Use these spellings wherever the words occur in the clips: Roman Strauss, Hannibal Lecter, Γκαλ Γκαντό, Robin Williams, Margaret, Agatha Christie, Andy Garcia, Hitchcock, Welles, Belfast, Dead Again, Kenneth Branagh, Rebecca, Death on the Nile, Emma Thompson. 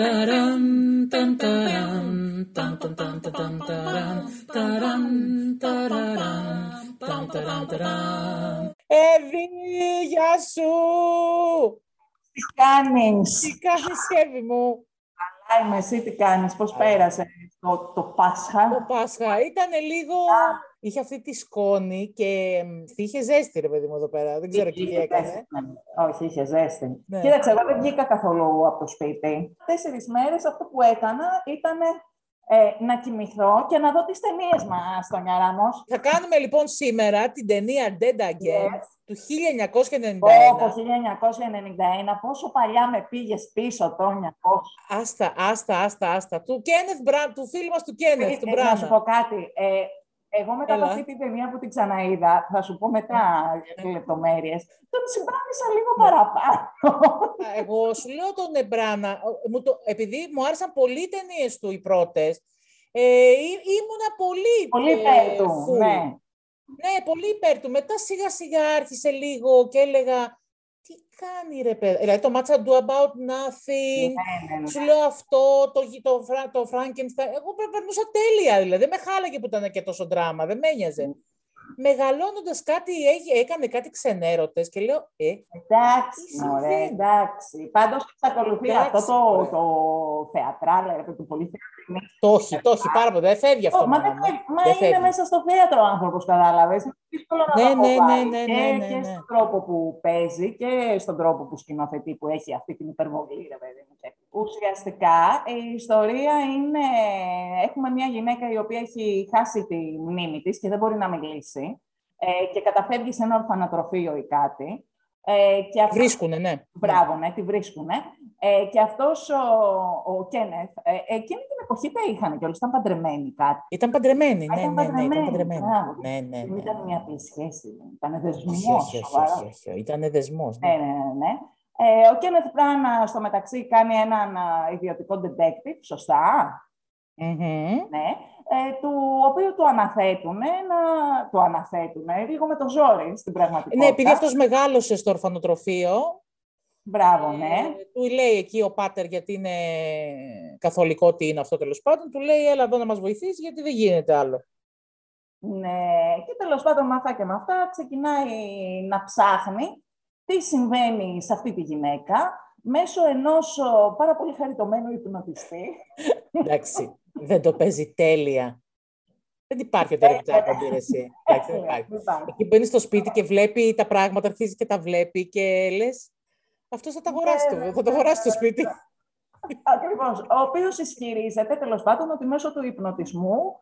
Εύη, γεια σου! Τι κάνεις? Τι κάνεις, Εύη μου? Καλά είμαι, εσύ τι κάνεις? Πώς πέρασε το Πάσχα? Το Πάσχα ήταν λίγο... Είχε αυτή τη σκόνη και είχε ζέστη, ρε παιδί μου, εδώ πέρα. Δεν ξέρω τι έκανε. Όχι, είχε ζέστη. Ναι. Κοίταξε, εγώ δεν βγήκα καθόλου από το σπίτι. 4 μέρες αυτό που έκανα ήταν να κοιμηθώ και να δω τις ταινίες μας στον Ιαράμος. Θα κάνουμε λοιπόν σήμερα την ταινία Dead Again του 1991. Όπο, 1991. Πόσο παλιά με πήγες πίσω, Τόνια, πόσο. Άστα. Του φίλου μας του Kenneth, του Branagh. Να σου πω κάτι. Εγώ μετά από αυτή την ταινία που την ξαναείδα, θα σου πω μετά λεπτομέρειες, τον συμπράνησα λίγο παραπάνω. Εγώ σου λέω τον Branagh, επειδή μου άρεσαν πολύ οι ταινίες του οι πρώτες, ήμουνα πολύ υπέρ του. Ναι, πολύ υπέρ του. Μετά σιγά-σιγά άρχισε λίγο και έλεγα... Τι κάνει ρε παιδί, δηλαδή το Much Ado About Nothing, σου λέω αυτό, το Frankenstein, εγώ περνούσα τέλεια, δηλαδή, δεν με χάλαγε που ήταν και τόσο δράμα, δεν με ένοιαζε. Μεγαλώνοντας έκανε κάτι ξενέρωτες και λέω, Εντάξει, πάντως εξακολουθεί αυτό το θεατράλα, το πολύ θεατρινή. Το έχει πάρα πολύ, δεν φεύγει αυτό. Μα είναι μέσα στο θέατρο ο άνθρωπος, κατάλαβες. Είναι δύσκολο να το και στον τρόπο που παίζει και στον τρόπο που σκηνοθετεί, που έχει αυτή την υπερβολή, ρε παιδί μου. Ουσιαστικά, η ιστορία είναι... Έχουμε μια γυναίκα η οποία έχει χάσει τη μνήμη της και δεν μπορεί να μιλήσει και καταφεύγει σε ένα ορφανοτροφείο ή κάτι. Αυτός... Βρίσκουνε, ναι. Μπράβο, ναι, τη βρίσκουνε. Και αυτός ο Kenneth, εκείνη την εποχή τα είχαν κιόλας, ήταν παντρεμένοι κάτι. Ήταν παντρεμένοι, ναι, ναι. Ήταν μια απλή σχέση, ήταν δεσμός. Ήταν δεσμός, ναι. Ο Kenneth Branagh στο μεταξύ κάνει έναν ιδιωτικό detective, σωστά, ναι, του οποίου του αναθέτουνε λίγο με το ζόρι στην πραγματικότητα. Ναι, επειδή αυτός μεγάλωσε στο ορφανοτροφείο. Μπράβο, ναι. Του λέει εκεί ο πάτερ, γιατί είναι καθολικό, τι είναι αυτό τέλος πάντων, του λέει έλα εδώ να μας βοηθήσει γιατί δεν γίνεται άλλο. Ναι, και τέλος πάντων με αυτά και με αυτά ξεκινάει να ψάχνει τι συμβαίνει σε αυτή τη γυναίκα μέσω ενός πάρα πολύ χαριτωμένου υπνοτιστή. Εντάξει, δεν το παίζει τέλεια. Δεν υπάρχει ούτε ρεκτζάκοντήρεση. Εκεί μπαίνει στο σπίτι και βλέπει τα πράγματα, αρχίζει και τα βλέπει και λες αυτός θα τα αγοράσει το σπίτι. Ακριβώς. Ο οποίος ισχυρίζεται τέλος πάντων ότι μέσω του υπνοτισμού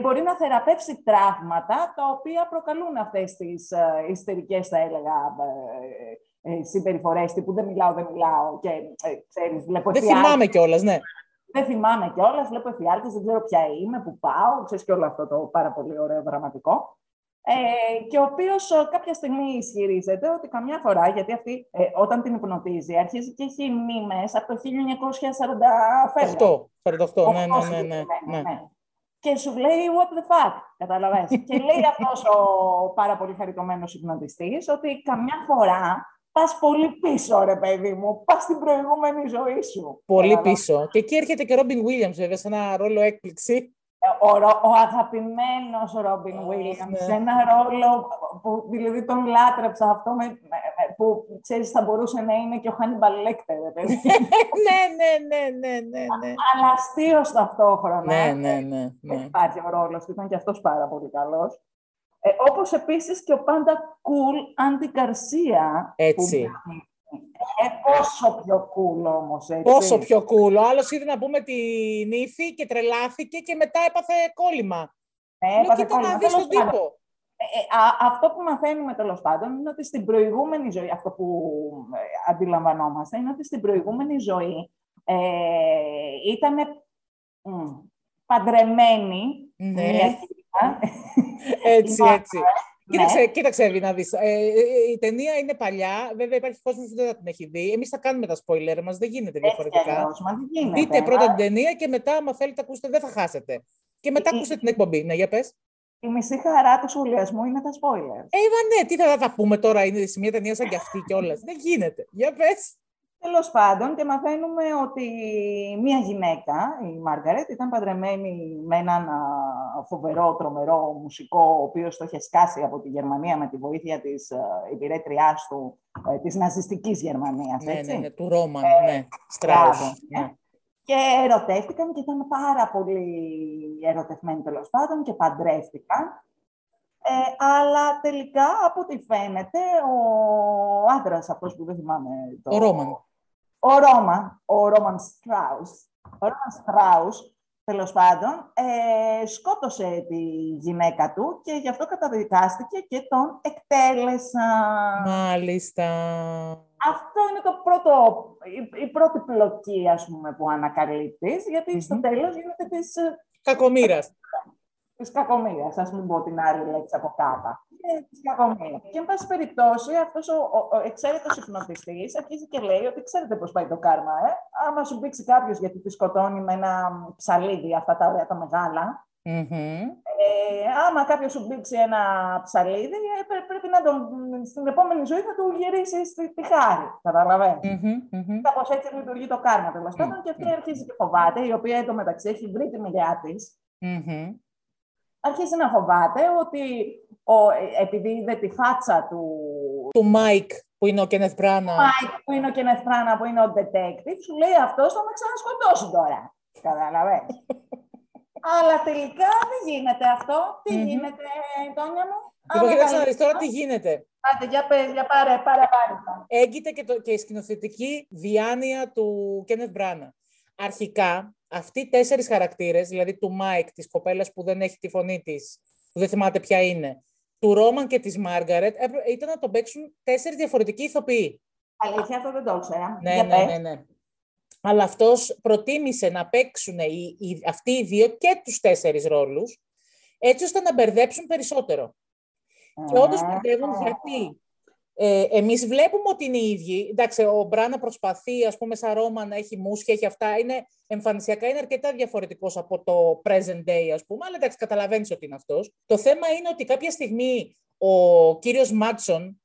μπορεί να θεραπεύσει τραύματα τα οποία προκαλούν αυτές τις ιστερικές, θα έλεγα, συμπεριφορές τύπου δεν μιλάω και ξέρεις, βλέπω εφιάλτης. Δεν θυμάμαι κιόλας, ναι. Δεν θυμάμαι κιόλας, βλέπω εφιάλτης, δεν ξέρω ποια είμαι, που πάω, ξέρεις και όλο αυτό το πάρα πολύ ωραίο δραματικό. Και ο οποίος κάποια στιγμή ισχυρίζεται ότι καμιά φορά, γιατί αυτή όταν την υπνοτίζει αρχίζει και έχει μνήμες από το 1948. Ναι. Και σου λέει what the fuck, καταλαβαίνεις. Και λέει αυτός ο πάρα πολύ χαριτωμένος υπνοτιστής ότι καμιά φορά πας πολύ πίσω, ρε παιδί μου, πας στην προηγούμενη ζωή σου. Πολύ πίσω. Και εκεί έρχεται και Robin Williams, βέβαια, σε ένα ρόλο έκπληξη. Ο αγαπημένος Robin Williams, σε ένα ρόλο που δηλαδή τον λάτρεψα αυτό που ξέρεις θα μπορούσε να είναι και ο Hannibal Lecter. Ναι. Αλλά αστείος ταυτόχρονα. Ναι. Υπάρχει ο ρόλος και ήταν και αυτός πάρα πολύ καλός. Όπως επίσης και ο πάντα cool Andy Garcia. Έτσι. Πόσο πιο cool όμως, έτσι. Πόσο πιο cool. Ο άλλος είδε να πούμε την ύφη και τρελάθηκε και μετά έπαθε κόλλημα. Κοίτα να δεις τον τύπο. Αυτό που μαθαίνουμε τέλος πάντων είναι ότι στην προηγούμενη ζωή, αυτό που αντιλαμβανόμαστε, είναι ότι στην προηγούμενη ζωή ήτανε παντρεμένη. Ναι. Έτσι. Κοίταξε, Εύη, να δεις. Η ταινία είναι παλιά. Βέβαια, υπάρχει κόσμο που δεν θα την έχει δει. Εμείς θα κάνουμε τα spoiler μας. Δεν γίνεται διαφορετικά. Δείτε πρώτα την ταινία και μετά, άμα θέλετε, ακούσετε. Δεν θα χάσετε. Και μετά ακούσετε την εκπομπή. Ναι, για πες. Η μισή χαρά του σχολιασμού είναι τα spoiler. Τι θα τα πούμε τώρα. Είναι σε μια ταινία σαν κι αυτή κιόλας. Δεν γίνεται. Για πες. Τέλος πάντων, και μαθαίνουμε ότι μία γυναίκα, η Μάργαρετ, ήταν παντρεμένη με έναν φοβερό, τρομερό μουσικό, ο οποίος το είχε σκάσει από τη Γερμανία με τη βοήθεια της υπηρέτριάς του, της ναζιστικής Γερμανίας, έτσι. Ναι, του Ρόμαν, Στράους. Ναι. Και ερωτεύτηκαν και ήταν πάρα πολύ ερωτευμένοι, τέλος πάντων, και παντρεύτηκαν. Αλλά τελικά, από ό,τι φαίνεται, ο άντρας αυτός που δεν θυμάμαι... Ο Ρόμαν. Ο Ρόμαν Στράους. Ο Ρόμαν Στράους, τέλος πάντων, σκότωσε τη γυναίκα του και γι' αυτό καταδικάστηκε και τον εκτέλεσαν. Μάλιστα. Αυτό είναι το πρώτο, η πρώτη πλοκή, ας πούμε, που ανακαλύπτεις, γιατί στο τέλος γίνεται της... κακομοίρας. Της κακομοίρας, ας μην πω την άλλη λέξη από κάτω. Της κακομοίρας. Και εν πάση περιπτώσει, αυτός ο εξαίρετος υπνοτιστής αρχίζει και λέει ότι ξέρετε πώς πάει το κάρμα, άμα σου μπήξει κάποιος γιατί τη σκοτώνει με ένα ψαλίδι, αυτά τα ωραία τα μεγάλα, άμα κάποιος σου μπήξει ένα ψαλίδι, πρέπει να στην επόμενη ζωή θα του γυρίσεις τη χάρη. Καταλαβαίνεις. Κάπως έτσι λειτουργεί το κάρμα, τέλος πάντων, και αυτή αρχίζει και φοβάται, η οποία εντωμεταξύ έχει βρει τη μηλιά της. Αρχίζει να φοβάται ότι επειδή είδε τη φάτσα του Μάικ που είναι ο Κένεθ Μπράνα. Που είναι ο detective, σου λέει αυτός θα με ξανασκοτώσει τώρα. Καταλαβαίνεις. Αλλά τελικά δεν γίνεται αυτό. Τι γίνεται, Τόνια μου? Λοιπόν, κοίταξε τώρα τι γίνεται. Πάτε, για πάρε. Έγκυται και η σκηνοθετική διάνοια του Κένεθ Μπράνα. Αρχικά, αυτοί οι τέσσερις χαρακτήρες, δηλαδή του Μάικ, της κοπέλας που δεν έχει τη φωνή της, που δεν θυμάται ποια είναι, του Ρόμαν και της Μάργαρετ, ήταν να τον παίξουν τέσσερις διαφορετικοί ηθοποιοί. Αλήθεια, αυτό δεν το ήξερα. Ναι. Αλλά αυτός προτίμησε να παίξουν αυτοί οι δύο και τους τέσσερις ρόλους, έτσι ώστε να μπερδέψουν περισσότερο. Και όντως μπερδεύουν γιατί... εμείς βλέπουμε ότι είναι οι ίδιοι. Εντάξει, ο Μπράνα προσπαθεί, ας πούμε, σαν Ρώμα να έχει μουσια, έχει αυτά. Είναι, εμφανισιακά είναι αρκετά διαφορετικός από το present day, ας πούμε. Αλλά εντάξει, καταλαβαίνεις ότι είναι αυτός. Το θέμα είναι ότι κάποια στιγμή ο κύριος Μάτσον,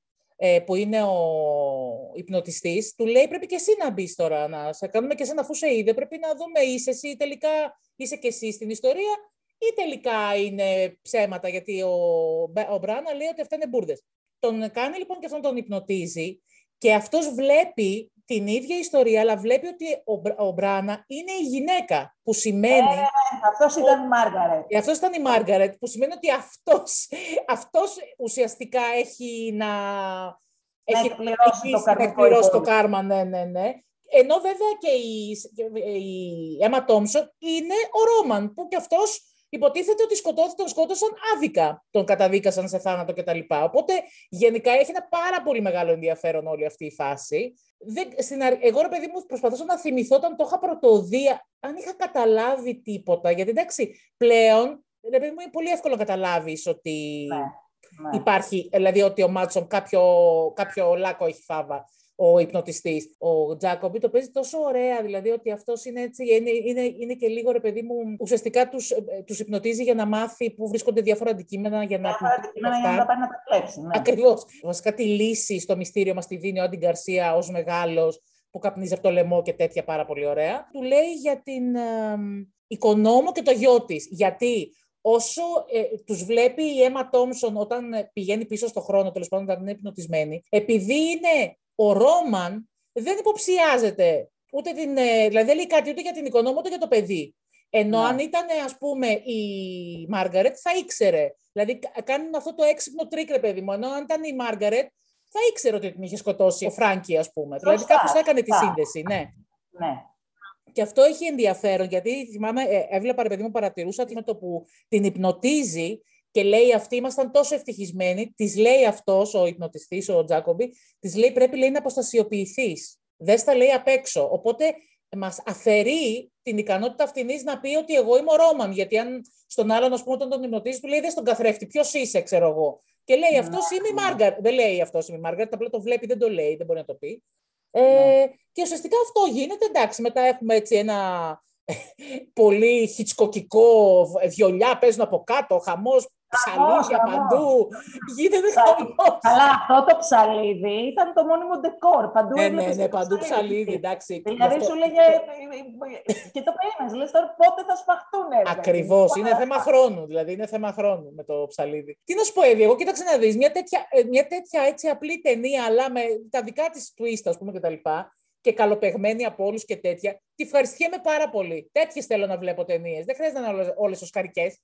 που είναι ο υπνοτιστής, του λέει πρέπει και εσύ να μπεις τώρα, να σε κάνουμε και εσένα αφού σε είδε. Πρέπει να δούμε είσαι εσύ τελικά, είσαι και εσύ στην ιστορία ή τελικά είναι ψέματα, γιατί ο Μπράνα λέει ότι αυτά είναι μπουρδες. Τον κάνει λοιπόν και αυτόν τον υπνοτίζει και αυτός βλέπει την ίδια ιστορία, αλλά βλέπει ότι ο Μπράνα είναι η γυναίκα, που σημαίνει... αυτός ήταν η Μάργαρετ. Αυτός ήταν η Μάργαρετ, που σημαίνει ότι αυτός ουσιαστικά έχει εκπληρώσει το κάρμα. Ναι. Ενώ βέβαια και η Έμα Τόμψον είναι ο Ρόμαν, που και αυτός... υποτίθεται ότι τον σκότωσαν άδικα, τον καταδίκασαν σε θάνατο κτλ. Οπότε γενικά έχει ένα πάρα πολύ μεγάλο ενδιαφέρον όλη αυτή η φάση. Εγώ ρε παιδί μου προσπαθούσα να θυμηθώ όταν το είχα πρωτοδεί, αν είχα καταλάβει τίποτα. Γιατί εντάξει, πλέον ρε παιδί μου είναι πολύ εύκολο να καταλάβεις ότι υπάρχει, δηλαδή ότι ο Μάτσον κάποιο λάκκο έχει φάβα. Ο υπνοτιστής, ο Τζάκομπι, το παίζει τόσο ωραία, δηλαδή ότι αυτός είναι έτσι, είναι και λίγο ρε παιδί μου, ουσιαστικά τους υπνοτίζει για να μάθει που βρίσκονται διάφορα αντικείμενα για να πάει να τα κλέψει. Ναι. Ακριβώς. Βασικά τη λύση στο μυστήριο μας τη δίνει ο Άντι Γκαρσία ως μεγάλος που καπνίζει από το λαιμό και τέτοια πάρα πολύ ωραία. Του λέει για την οικονόμο και το γιο της, γιατί... Όσο τους βλέπει η Έμα Τόμψον όταν πηγαίνει πίσω στον χρόνο, τέλος πάντων, όταν είναι υπνοτισμένη, επειδή είναι ο Ρόμαν, δεν υποψιάζεται. Ούτε δηλαδή δεν λέει κάτι ούτε για την οικονόμο, ούτε για το παιδί. Ενώ αν ήταν, ας πούμε, η Μάργαρετ, θα ήξερε. Δηλαδή κάνουν αυτό το έξυπνο τρίκρε, παιδί μου. Ενώ αν ήταν η Μάργαρετ, θα ήξερε ότι την είχε σκοτώσει ο Φράνκι, ας πούμε. Δηλαδή κάποιος έκανε τη σύνδεση, ναι. Και αυτό έχει ενδιαφέρον, γιατί θυμάμαι, έβλεπα, ρε παιδί μου, παρατηρούσα με το που την υπνοτίζει και λέει αυτή, ήμασταν τόσο ευτυχισμένοι, της λέει αυτός, ο υπνοτιστής, ο Τζάκομπι, της λέει πρέπει λέει, να αποστασιοποιηθείς. Δεν στα λέει απ' έξω. Οπότε μας αφαιρεί την ικανότητα αυτής να πει ότι εγώ είμαι ο Ρόμαν, γιατί αν στον άλλον, ας πούμε, όταν τον υπνοτίζει, του λέει δεν στον καθρέφτη, ποιος είσαι, ξέρω εγώ. Και λέει αυτός είμαι η Μάργαρετ. Δεν λέει αυτός είμαι η Μάργαρετ, απλά το βλέπει, δεν το λέει, δεν μπορεί να το πει. Και ουσιαστικά αυτό γίνεται, εντάξει, μετά έχουμε έτσι ένα πολύ χιτσκοκικό, βιολιά παίζουν από κάτω, χαμός, ψαλίδια παντού. Γίνεται χαμός. Καλά, αυτό το ψαλίδι ήταν το μόνιμο ντεκόρ. Παντού παντού ψαλίδι, εντάξει. Δηλαδή σου λέγε, και το περίμενες, λες τώρα πότε θα σπαχτούν. Ακριβώς, είναι θέμα χρόνου, δηλαδή είναι θέμα χρόνου με το ψαλίδι. Τι να σου πω, Εύη, εγώ κοίταξε να δεις, μια τέτοια έτσι απλή ταινία, αλλά με τα δικά της twist, ας πούμε, κτλ. Και καλοπαιγμένη από όλους και τέτοια. Τη ευχαριστιέμαι πάρα πολύ. Τέτοιες θέλω να βλέπω ταινίες. Δεν χρειάζεται να είναι όλες οσκαρικές.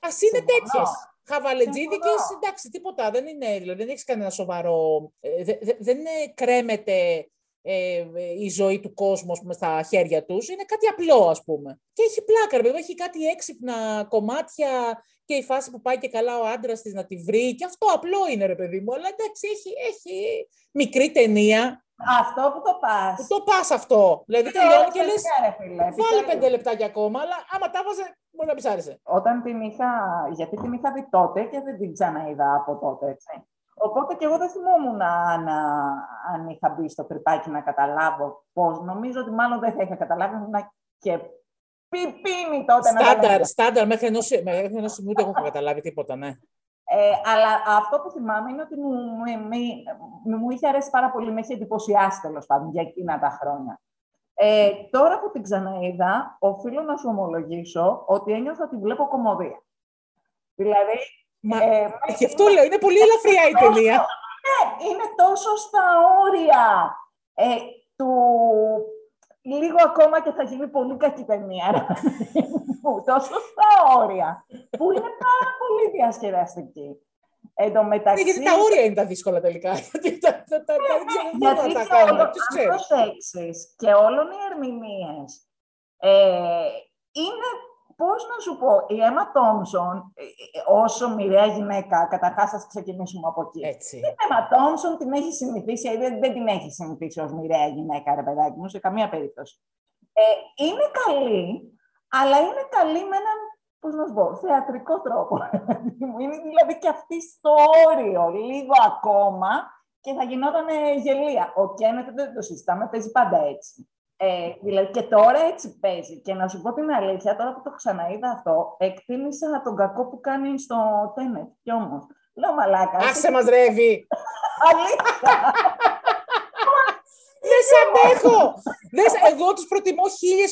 Ας είναι τέτοιες. Χαβαλετζίδικες, εντάξει, τίποτα. Δεν είναι, δηλαδή, δεν έχεις κανένα σοβαρό. Δεν κρέμεται η ζωή του κόσμου, ας πούμε, στα χέρια τους. Είναι κάτι απλό, ας πούμε. Και έχει πλάκα, βέβαια. Έχει κάτι έξυπνα κομμάτια και η φάση που πάει και καλά ο άντρας της να τη βρει. Και αυτό απλό είναι, ρε παιδί μου. Αλλά εντάξει, έχει μικρή ταινία. Αυτό που το πας. Που το πας αυτό. Δηλαδή τελειώνει και λες, βάλε 5 λεπτάκια ακόμα, αλλά άμα τα βάζε, μπορεί να μισάρισε. Όταν την είχα, γιατί την είχα δει τότε και δεν την ξαναείδα από τότε, έτσι. Οπότε και εγώ δεν θυμόμουν αν είχα μπει στο τρυπάκι να καταλάβω πώς. Νομίζω ότι μάλλον δεν θα είχα καταλάβει και πιπίνει τότε. Στάνταρ, μέχρι ενός σημείου δεν έχω καταλάβει τίποτα, ναι. Αλλά αυτό που θυμάμαι είναι ότι μου είχε αρέσει πάρα πολύ, με είχε εντυπωσιάσει τέλος πάντων για εκείνα τα χρόνια. Τώρα που την ξαναείδα, οφείλω να σου ομολογήσω ότι ένιωσα ότι βλέπω κομμωδία. Δηλαδή. Και αυτό λέω, είναι πολύ ελαφριά η ταινία. Ναι, είναι τόσο στα όρια του. Λίγο ακόμα και θα γίνει πολύ κακή ταινία. Τόσο στα όρια, που είναι πάρα πολύ διασκεδαστική. Γιατί τα όρια είναι τα δύσκολα τελικά. Γιατί τα κάνουμε. Αν προσέξεις, και όλων οι ερμηνείες, είναι, πώς να σου πω, η Emma Thompson, όσο μοιραία γυναίκα, καταρχάς θα ξεκινήσουμε από εκεί. Έτσι. Την Emma Thompson την έχει συνηθίσει, δεν την έχει συνηθίσει ως μοιραία γυναίκα, ρε παιδάκι μου, σε καμία περίπτωση. Είναι καλή, αλλά είναι καλή με έναν, πώς να σου πω, θεατρικό τρόπο. Είναι δηλαδή και αυτή στο όριο, λίγο ακόμα, και θα γινόταν γελία. Ο Kenneth δεν το συζητάμε, παίζει πάντα έτσι. Δηλαδή και τώρα έτσι παίζει. Και να σου πω την αλήθεια, τώρα που το ξαναείδα αυτό, εκτίμησα τον κακό που κάνει στο Kenneth. Κι όμως, λέω μαλάκα. Άσε μας ρε Εύη! Αλήθεια! Δεν σ' αντέχω! Εγώ τους προτιμώ 1000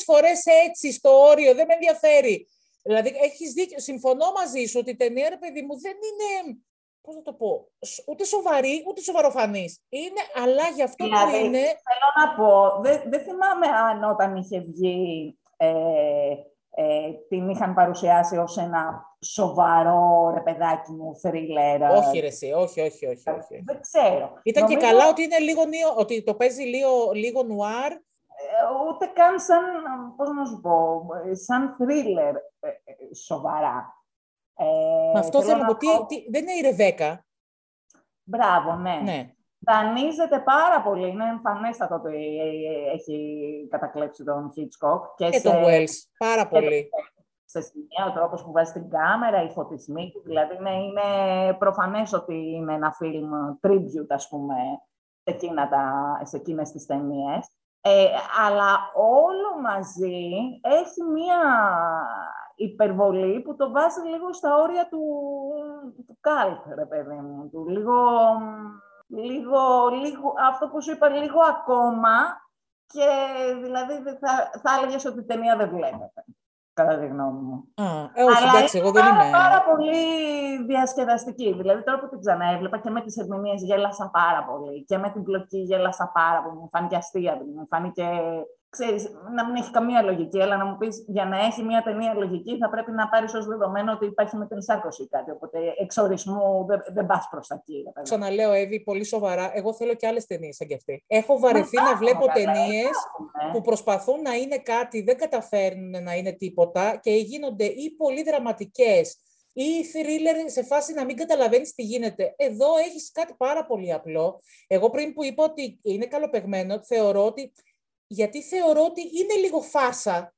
φορές έτσι, στο όριο, δεν με ενδιαφέρει. Δηλαδή, έχεις δίκιο, συμφωνώ μαζί σου ότι η ταινία, ρε παιδί μου, δεν είναι, πώς να το πω, ούτε σοβαρή, ούτε σοβαροφανής. Είναι, αλλά γι' αυτό δηλαδή, που είναι. Θέλω να πω, δεν θυμάμαι αν όταν είχε βγει, την είχαν παρουσιάσει ως ένα σοβαρό, ρε παιδάκι μου, θρίλερ. Όχι ρε εσύ, όχι. Δεν ξέρω. Ήταν και καλά ότι, είναι λίγο, ότι το παίζει λίγο νουάρ. Ούτε καν σαν, πώς να σου πω, σαν θρίλερ σοβαρά. Με αυτό θέλω να πω, δεν είναι η Ρεβέκα. Μπράβο, ναι. Δανείζεται πάρα πολύ, είναι εμφανέστατο ότι έχει κατακλέψει τον Hitchcock. Και τον Welles, πάρα πολύ. Σε σημεία, ο τρόπος που βάζει την κάμερα, οι φωτισμοί, δηλαδή είναι προφανές ότι είναι ένα film tribute, ας πούμε, σε εκείνες τις ταινίες. Αλλά όλο μαζί έχει μία υπερβολή που το βάζει λίγο στα όρια του cult, ρε παιδί μου, του λίγο, αυτό που σου είπα, λίγο ακόμα, και δηλαδή θα έλεγες ότι η ταινία δεν βλέπετε, κατά τη γνώμη μου. Όχι, εντάξει, εγώ δεν είμαι. Αλλά είναι πάρα πολύ διασκεδαστική. Δηλαδή, τώρα που την ξαναέβλεπα και με τις ερμηνείες γέλασα πάρα πολύ. Και με την πλοκή γέλασα πάρα πολύ. Μου φάνηκε αστεία, μου φάνηκε. Ξέρεις, να μην έχει καμία λογική, αλλά να μου πεις, για να έχει μια ταινία λογική, θα πρέπει να πάρεις ως δεδομένο ότι υπάρχει μετενσάρκωση ή κάτι. Οπότε εξ ορισμού δεν πας προς τα εκεί. Ξαναλέω, Εύη, πολύ σοβαρά. Εγώ θέλω και άλλες ταινίες σαν κι αυτή. Έχω βαρεθεί να βλέπω ταινίες που προσπαθούν να είναι κάτι, δεν καταφέρνουν να είναι τίποτα και γίνονται ή πολύ δραματικές ή θρίλερ σε φάση να μην καταλαβαίνεις τι γίνεται. Εδώ έχεις κάτι πάρα πολύ απλό. Εγώ πριν που είπα ότι είναι καλοπαιγμένο, θεωρώ ότι είναι λίγο φάσα.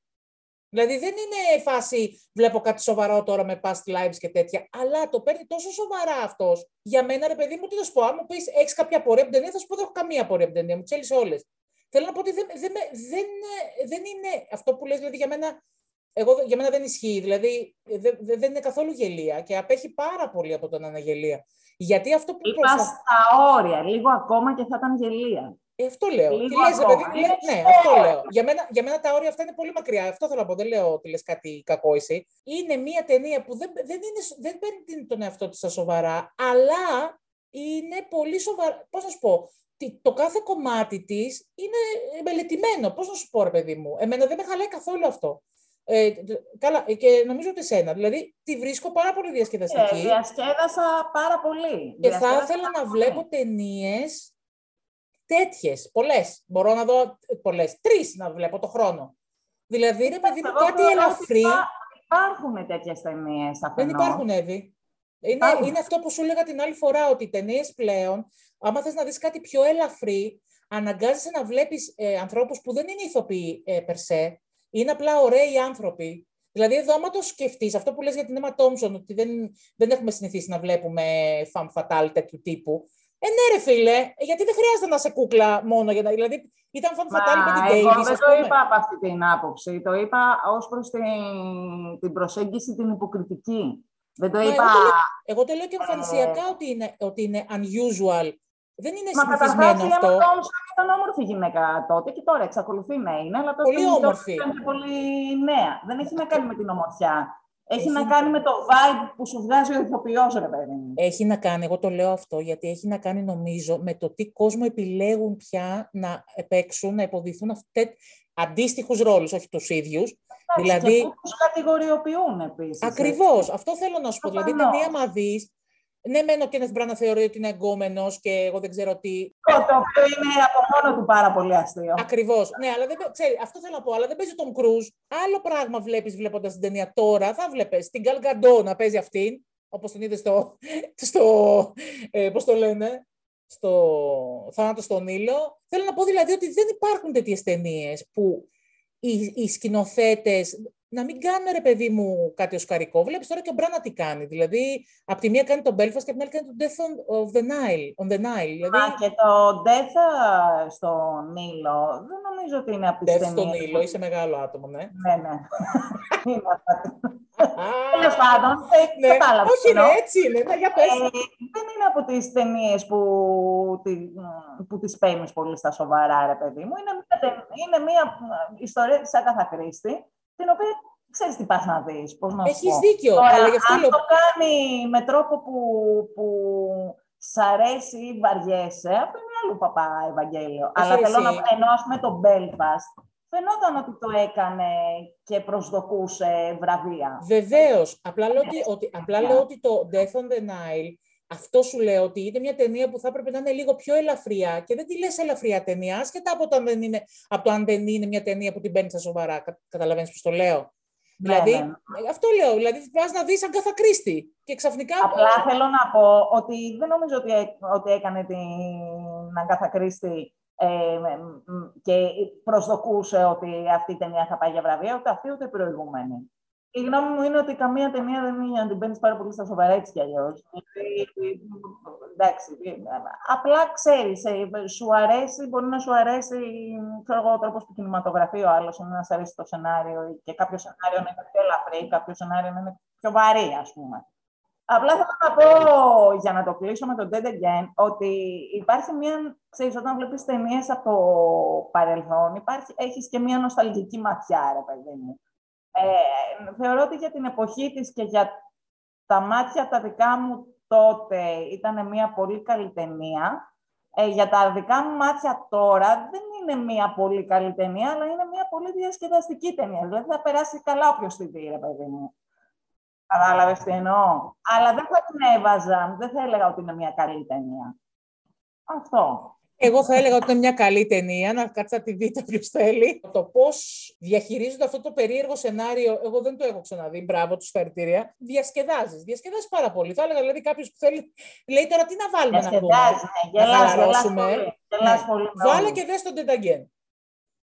Δηλαδή δεν είναι φάση βλέπω κάτι σοβαρό τώρα με past lives και τέτοια, αλλά το παίρνει τόσο σοβαρά αυτός. Για μένα, ρε παιδί μου, τι θα σου πω, αν μου πεις έχεις κάποια απορία από την ταινία, θα σου πω δεν έχω καμία απορία από την ταινία, μου τσέλεις όλες. Θέλω να πω ότι δεν είναι αυτό που λες, δηλαδή για μένα, για μένα δεν ισχύει, δηλαδή δεν είναι καθόλου γελία και απέχει πάρα πολύ από τον αναγελία. Γιατί αυτό που είπα στα όρια, λίγο ακόμα και θα ήταν γελία. Αυτό λέω. Τι λες, παιδί, ναι, αυτό λέω. Για μένα τα όρια αυτά είναι πολύ μακριά. Αυτό θέλω να πω. Δεν λέω ότι λες κάτι κακό εσύ. Είναι μια ταινία που δεν παίρνει τον εαυτό της στα σοβαρά, αλλά είναι πολύ σοβαρά. Πώς να σου πω, το κάθε κομμάτι της είναι μελετημένο. Πώς να σου πω, ρε παιδί μου. Εμένα δεν με χαλάει καθόλου αυτό. Καλά, και νομίζω ότι εσένα. Δηλαδή, τη βρίσκω πάρα πολύ διασκεδαστική. Διασκέδασα πάρα πολύ. Και θα ήθελα να βλέπω ταινίες. Τέτοιες, πολλές. Μπορώ να δω πολλές. 3 να βλέπω το χρόνο. Δηλαδή, ρε παιδί μου, κάτι ελαφρύ. Υπάρχουν τέτοιες ταινίες. Δεν υπάρχουν, Εύη. Είναι αυτό που σου έλεγα την άλλη φορά, ότι οι ταινίες πλέον, άμα θες να δεις κάτι πιο ελαφρύ, αναγκάζεσαι να βλέπεις ανθρώπους που δεν είναι ηθοποιοί περσέ. Είναι απλά ωραίοι άνθρωποι. Δηλαδή, εδώ, άμα το σκεφτείς, αυτό που λες για την Emma Thompson, ότι δεν έχουμε συνηθίσει να βλέπουμε femme fatale τέτοιου τύπου. Ναι, ρε φίλε, γιατί δεν χρειάζεται να είσαι κούκλα μόνο για να. Δηλαδή, ήταν φανταστική με την Davis. Εγώ δεν το είπα από αυτή την άποψη. Το είπα ως προς την προσέγγιση, την υποκριτική. Δεν το είπα. Εγώ το λέω και εμφανισιακά ότι είναι unusual. Δεν είναι συνηθισμένο αυτό. Μα καταρχάς, η Emma Thompson ήταν όμορφη γυναίκα τότε και τώρα εξακολουθεί να είναι. Αλλά τότε ήταν και πολύ νέα. Δεν έχει να κάνει με την ομορφιά. Έχει να κάνει με το vibe που σου βγάζει ο ηθοποιός, ρε παιδί μου. Έχει να κάνει, εγώ το λέω αυτό, γιατί έχει να κάνει, νομίζω, με το τι κόσμο επιλέγουν πια να παίξουν, να υποδηθούν αντίστοιχους ρόλους, όχι τους ίδιους. Δηλαδή, και τους κατηγοριοποιούν επίσης. Ακριβώς, αυτό θέλω να σου πω. Δηλαδή, ταινία μα δεις, ναι, μένω και ο Kenneth Branagh θεωρεί ότι είναι εγκόμενος και εγώ δεν ξέρω τι. Το οποίο είναι από μόνο του πάρα πολύ αστείο. Ακριβώς. Ναι, αλλά αυτό θέλω να πω. Αλλά δεν παίζει τον Κρούζ. Άλλο πράγμα βλέπεις βλέποντας την ταινία τώρα. Θα βλέπεις την Γκαλ Γκαντό να παίζει αυτήν. Όπως τον είδες πώς το λένε, στο Θάνατο στον Ήλο. Θέλω να πω δηλαδή ότι δεν υπάρχουν τέτοιες ταινίες που οι σκηνοθέτες. Να μην κάνουμε, ρε παιδί μου, κάτι οσκαρικό. Βλέπεις τώρα και ο Branagh τι κάνει. Δηλαδή, από τη μία κάνει τον Belfast και από την άλλη κάνει τον Death on the Nile. Δηλαδή... και το Death στον Νείλο, δεν νομίζω ότι είναι από τη στιγμή. Death στον Νείλο, είσαι μεγάλο άτομο, ναι. Ναι. Τέλος πάντων, κατάλαβα. Όχι, ναι, έτσι είναι. Δεν είναι από τις ταινίες που τις παίρνεις πολύ στα σοβαρά, ρε παιδί μου. Είναι μια ιστορία της Agatha Christie, την οποία ξέρεις τι πας να δεις, πώς να σου πω. Έχεις δίκιο. Αλλά γι' αυτό αν το κάνει με τρόπο που σ' αρέσει ή βαριέσαι, αυτό είναι άλλο παπά Ευαγγέλιο. Αλλά θέλω να εννοήσω με τον Belfast. Φαινόταν ότι το έκανε και προσδοκούσε βραβεία. Βεβαίως. Απλά λέω ότι το Death on the Nile, αυτό σου λέω ότι είναι μια ταινία που θα έπρεπε να είναι λίγο πιο ελαφριά και δεν τη λες ελαφριά ταινία, ασχετά από το αν δεν είναι μια ταινία που την παίρνει στα σοβαρά. Καταλαβαίνεις πώς το λέω. Ναι, δηλαδή, ναι. Αυτό λέω. Δηλαδή, πας να δεις Agatha Christie και ξαφνικά. Απλά θέλω να πω ότι δεν νομίζω ότι έκανε την Agatha Christie και προσδοκούσε ότι αυτή η ταινία θα πάει για βραβεία, ούτε αυτή ούτε η προηγούμενη. Η γνώμη μου είναι ότι καμία ταινία δεν είναι να την παίρνεις πάρα πολύ στα σοβαρά, έτσι κι αλλιώς. Εντάξει, απλά ξέρεις, σου αρέσει, μπορεί να σου αρέσει ο τρόπος που κινηματογραφεί ο άλλος, να σου αρέσει το σενάριο και κάποιο σενάριο να είναι πιο ελαφρύ, κάποιο σενάριο να είναι πιο βαρύ, ας πούμε. Απλά θέλω να πω, για να το κλείσω με τον Dead Again, ότι υπάρχει μια, ξέρεις, όταν βλέπεις ταινίες από το παρελθόν, έχεις και μια νοσταλγική ματιά, ρε παιδί μου. Θεωρώ ότι για την εποχή της και για τα μάτια τα δικά μου τότε ήταν μια πολύ καλή ταινία. Για τα δικά μου μάτια τώρα δεν είναι μια πολύ καλή ταινία, αλλά είναι μια πολύ διασκεδαστική ταινία. Δηλαδή θα περάσει καλά όποιος τη δει, ρε παιδί μου. Κατάλαβες τι εννοώ. Αλλά δεν θα την έβαζα, δεν θα έλεγα ότι είναι μια καλή ταινία. Αυτό. Εγώ θα έλεγα ότι είναι μια καλή ταινία, να κάτσα τη δείτε ποιος θέλει. Το πώς διαχειρίζονται αυτό το περίεργο σενάριο, εγώ δεν το έχω ξαναδεί, μπράβο τους, συγχαρητήρια. Διασκεδάζεις πάρα πολύ. Θα έλεγα δηλαδή κάποιος που θέλει, λέει τώρα τι να βάλουμε να πούμε. Γελάς πολύ. Βάλε και δες τον Dead Again.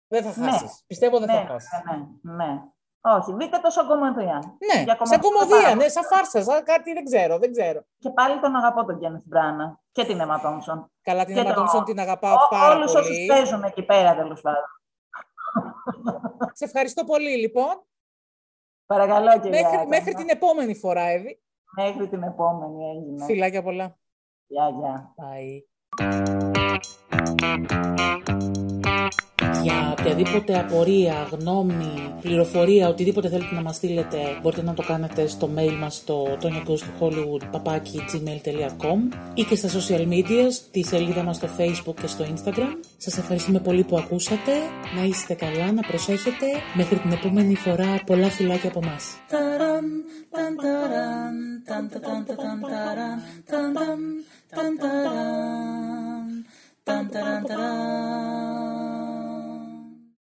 Δεν θα χάσεις. Πιστεύω δεν θα χάσεις. Ναι. Όχι, δείτε το σαν κομμωδία. Ναι, σαν κομμωδία, ναι, σαν φάρσα, σαν κάτι δεν ξέρω. Και πάλι τον αγαπώ τον Kenneth Branagh και την Emma Thompson. Καλά, την Emma Thompson την αγαπάω πάρα πολύ. Όλους όσους παίζουν εκεί πέρα, τέλος πάντων. Σε ευχαριστώ πολύ, λοιπόν. Παρακαλώ, κυρία. Μέχρι την επόμενη φορά, Εύη. Μέχρι την επόμενη, έγινε. Φιλάκια πολλά. Γεια, γεια. Για οποιαδήποτε απορία, γνώμη, πληροφορία, οτιδήποτε θέλετε να μας στείλετε, μπορείτε να το κάνετε στο mail μας στο tonyacoustuhollywood@gmail.com ή και στα social media, στη σελίδα μας στο Facebook και στο Instagram. Σας ευχαριστούμε πολύ που ακούσατε, να είστε καλά, να προσέχετε. Μέχρι την επόμενη φορά, πολλά φιλάκια από εμάς. Tan taran taran